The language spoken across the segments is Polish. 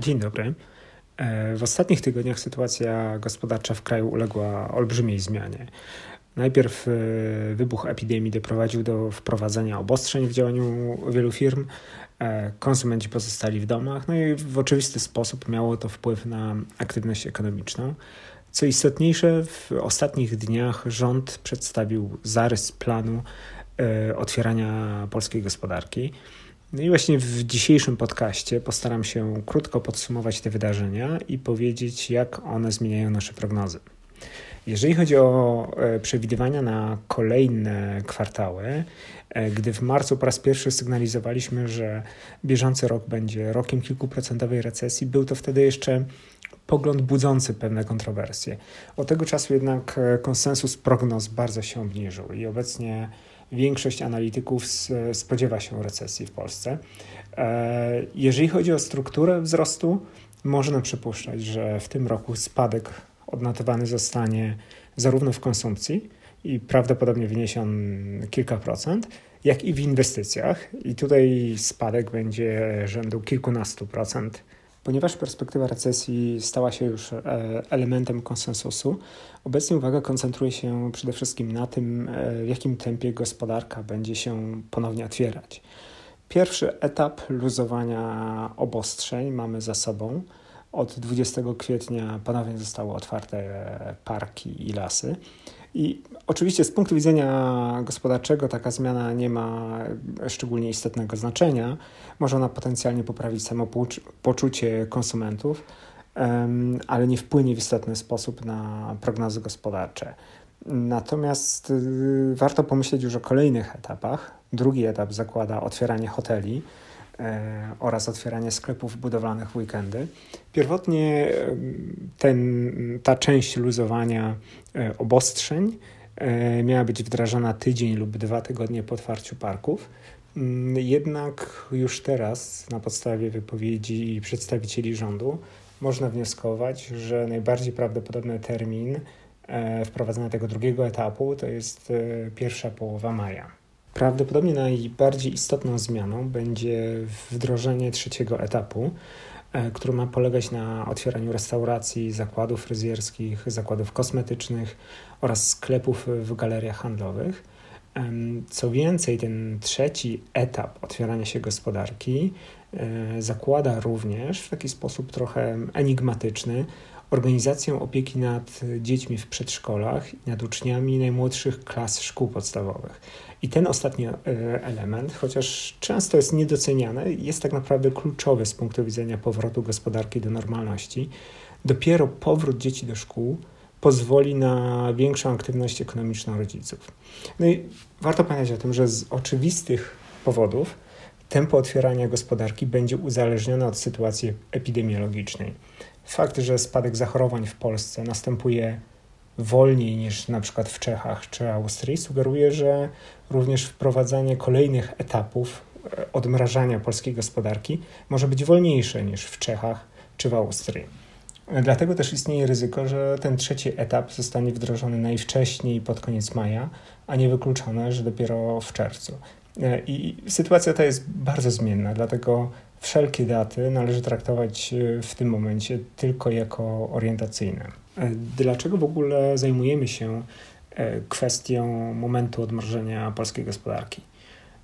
Dzień dobry. W ostatnich tygodniach sytuacja gospodarcza w kraju uległa olbrzymiej zmianie. Najpierw wybuch epidemii doprowadził do wprowadzenia obostrzeń w działaniu wielu firm, konsumenci pozostali w domach, no i w oczywisty sposób miało to wpływ na aktywność ekonomiczną. Co istotniejsze, w ostatnich dniach rząd przedstawił zarys planu otwierania polskiej gospodarki. No i właśnie w dzisiejszym podcaście postaram się krótko podsumować te wydarzenia i powiedzieć, jak one zmieniają nasze prognozy. Jeżeli chodzi o przewidywania na kolejne kwartały, gdy w marcu po raz pierwszy sygnalizowaliśmy, że bieżący rok będzie rokiem kilkuprocentowej recesji, był to wtedy jeszcze pogląd budzący pewne kontrowersje. Od tego czasu jednak konsensus prognoz bardzo się obniżył i obecnie większość analityków spodziewa się recesji w Polsce. Jeżeli chodzi o strukturę wzrostu, można przypuszczać, że w tym roku spadek odnotowany zostanie zarówno w konsumpcji i prawdopodobnie wyniesie on kilka procent, jak i w inwestycjach. I tutaj spadek będzie rzędu kilkunastu procent. Ponieważ perspektywa recesji stała się już elementem konsensusu, obecnie uwaga koncentruje się przede wszystkim na tym, w jakim tempie gospodarka będzie się ponownie otwierać. Pierwszy etap luzowania obostrzeń mamy za sobą. Od 20 kwietnia ponownie zostały otwarte parki i lasy. I oczywiście z punktu widzenia gospodarczego taka zmiana nie ma szczególnie istotnego znaczenia. Może ona potencjalnie poprawić samopoczucie konsumentów, ale nie wpłynie w istotny sposób na prognozy gospodarcze. Natomiast warto pomyśleć już o kolejnych etapach. Drugi etap zakłada otwieranie hoteli oraz otwieranie sklepów budowlanych w weekendy. Pierwotnie ta część luzowania obostrzeń miała być wdrażana tydzień lub 2 tygodnie po otwarciu parków. Jednak już teraz na podstawie wypowiedzi przedstawicieli rządu można wnioskować, że najbardziej prawdopodobny termin wprowadzenia tego drugiego etapu to jest pierwsza połowa maja. Prawdopodobnie najbardziej istotną zmianą będzie wdrożenie trzeciego etapu, który ma polegać na otwieraniu restauracji, zakładów fryzjerskich, zakładów kosmetycznych oraz sklepów w galeriach handlowych. Co więcej, ten trzeci etap otwierania się gospodarki zakłada również w taki sposób trochę enigmatyczny organizację opieki nad dziećmi w przedszkolach i nad uczniami najmłodszych klas szkół podstawowych. I ten ostatni element, chociaż często jest niedoceniany, jest tak naprawdę kluczowy z punktu widzenia powrotu gospodarki do normalności. Dopiero powrót dzieci do szkół pozwoli na większą aktywność ekonomiczną rodziców. No i warto pamiętać o tym, że z oczywistych powodów tempo otwierania gospodarki będzie uzależnione od sytuacji epidemiologicznej. Fakt, że spadek zachorowań w Polsce następuje wolniej niż na przykład w Czechach czy Austrii, sugeruje, że również wprowadzanie kolejnych etapów odmrażania polskiej gospodarki może być wolniejsze niż w Czechach czy w Austrii. Dlatego też istnieje ryzyko, że ten trzeci etap zostanie wdrożony najwcześniej pod koniec maja, a nie wykluczone, że dopiero w czerwcu. I sytuacja ta jest bardzo zmienna, dlatego wszelkie daty należy traktować w tym momencie tylko jako orientacyjne. Dlaczego w ogóle zajmujemy się kwestią momentu odmrożenia polskiej gospodarki?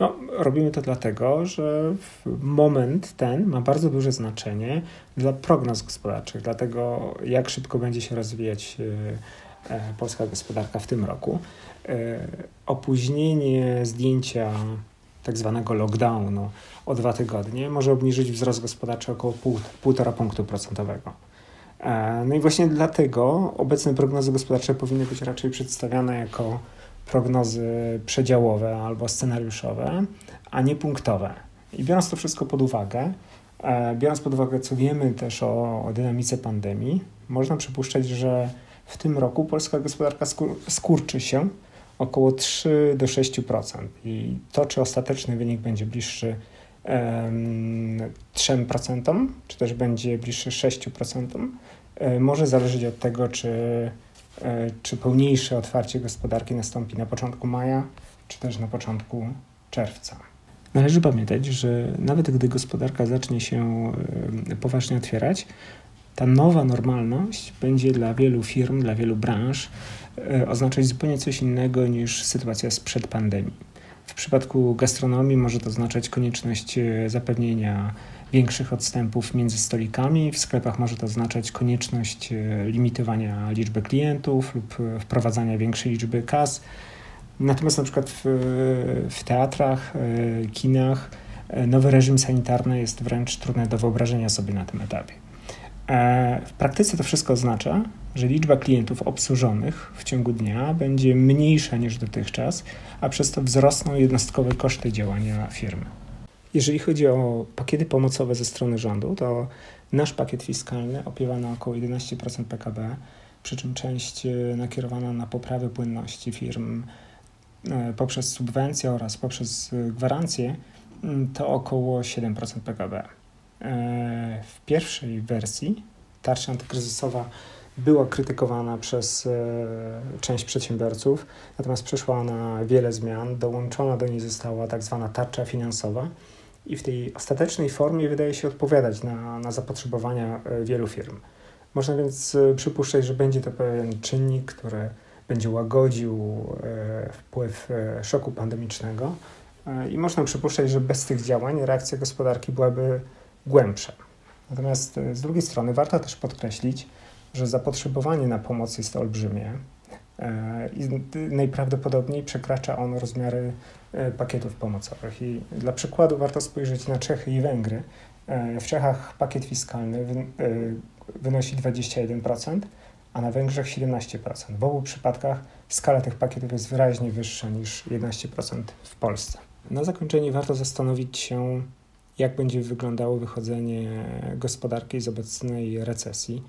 No, robimy to dlatego, że moment ten ma bardzo duże znaczenie dla prognoz gospodarczych, dla tego, jak szybko będzie się rozwijać polska gospodarka w tym roku. Opóźnienie zdjęcia tak zwanego lockdownu o 2 tygodnie może obniżyć wzrost gospodarczy około 1,5 punktu procentowego. No i właśnie dlatego obecne prognozy gospodarcze powinny być raczej przedstawiane jako prognozy przedziałowe albo scenariuszowe, a nie punktowe. I biorąc to wszystko pod uwagę, co wiemy też o dynamice pandemii, można przypuszczać, że w tym roku polska gospodarka skurczy się około 3 do 6%. I to, czy ostateczny wynik będzie bliższy 3%, czy też będzie bliższy 6%, może zależeć od tego, czy pełniejsze otwarcie gospodarki nastąpi na początku maja, czy też na początku czerwca. Należy pamiętać, że nawet gdy gospodarka zacznie się poważnie otwierać, ta nowa normalność będzie dla wielu firm, dla wielu branż oznaczać zupełnie coś innego niż sytuacja sprzed pandemii. W przypadku gastronomii może to oznaczać konieczność zapewnienia większych odstępów między stolikami, w sklepach może to oznaczać konieczność limitowania liczby klientów lub wprowadzania większej liczby kas. Natomiast na przykład w teatrach, kinach nowy reżim sanitarny jest wręcz trudny do wyobrażenia sobie na tym etapie. W praktyce to wszystko oznacza, że liczba klientów obsłużonych w ciągu dnia będzie mniejsza niż dotychczas, a przez to wzrosną jednostkowe koszty działania firmy. Jeżeli chodzi o pakiety pomocowe ze strony rządu, to nasz pakiet fiskalny opiewa na około 11% PKB, przy czym część nakierowana na poprawę płynności firm poprzez subwencje oraz poprzez gwarancje to około 7% PKB. W pierwszej wersji tarcza antykryzysowa była krytykowana przez część przedsiębiorców, natomiast przeszła ona wiele zmian, dołączona do niej została tak zwana tarcza finansowa i w tej ostatecznej formie wydaje się odpowiadać na zapotrzebowania wielu firm. Można więc przypuszczać, że będzie to pewien czynnik, który będzie łagodził wpływ szoku pandemicznego i można przypuszczać, że bez tych działań reakcja gospodarki byłaby głębsza. Natomiast z drugiej strony warto też podkreślić, że zapotrzebowanie na pomoc jest olbrzymie i najprawdopodobniej przekracza on rozmiary pakietów pomocowych. I dla przykładu warto spojrzeć na Czechy i Węgry. W Czechach pakiet fiskalny wynosi 21%, a na Węgrzech 17%. W obu przypadkach skala tych pakietów jest wyraźnie wyższa niż 11% w Polsce. Na zakończenie warto zastanowić się, jak będzie wyglądało wychodzenie gospodarki z obecnej recesji.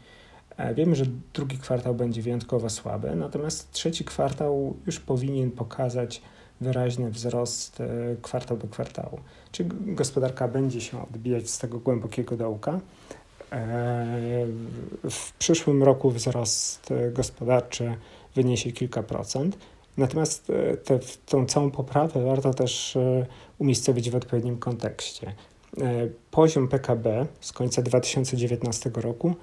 Wiemy, że drugi kwartał będzie wyjątkowo słaby, natomiast trzeci kwartał już powinien pokazać wyraźny wzrost kwartał do kwartału. Czy gospodarka będzie się odbijać z tego głębokiego dołka? W przyszłym roku wzrost gospodarczy wyniesie kilka procent, natomiast tą całą poprawę warto też umiejscowić w odpowiednim kontekście. Poziom PKB z końca 2019 roku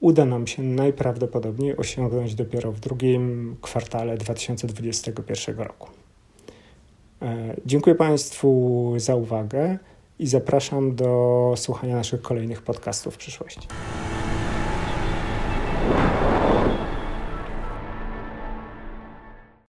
uda nam się najprawdopodobniej osiągnąć dopiero w drugim kwartale 2021 roku. Dziękuję Państwu za uwagę i zapraszam do słuchania naszych kolejnych podcastów w przyszłości.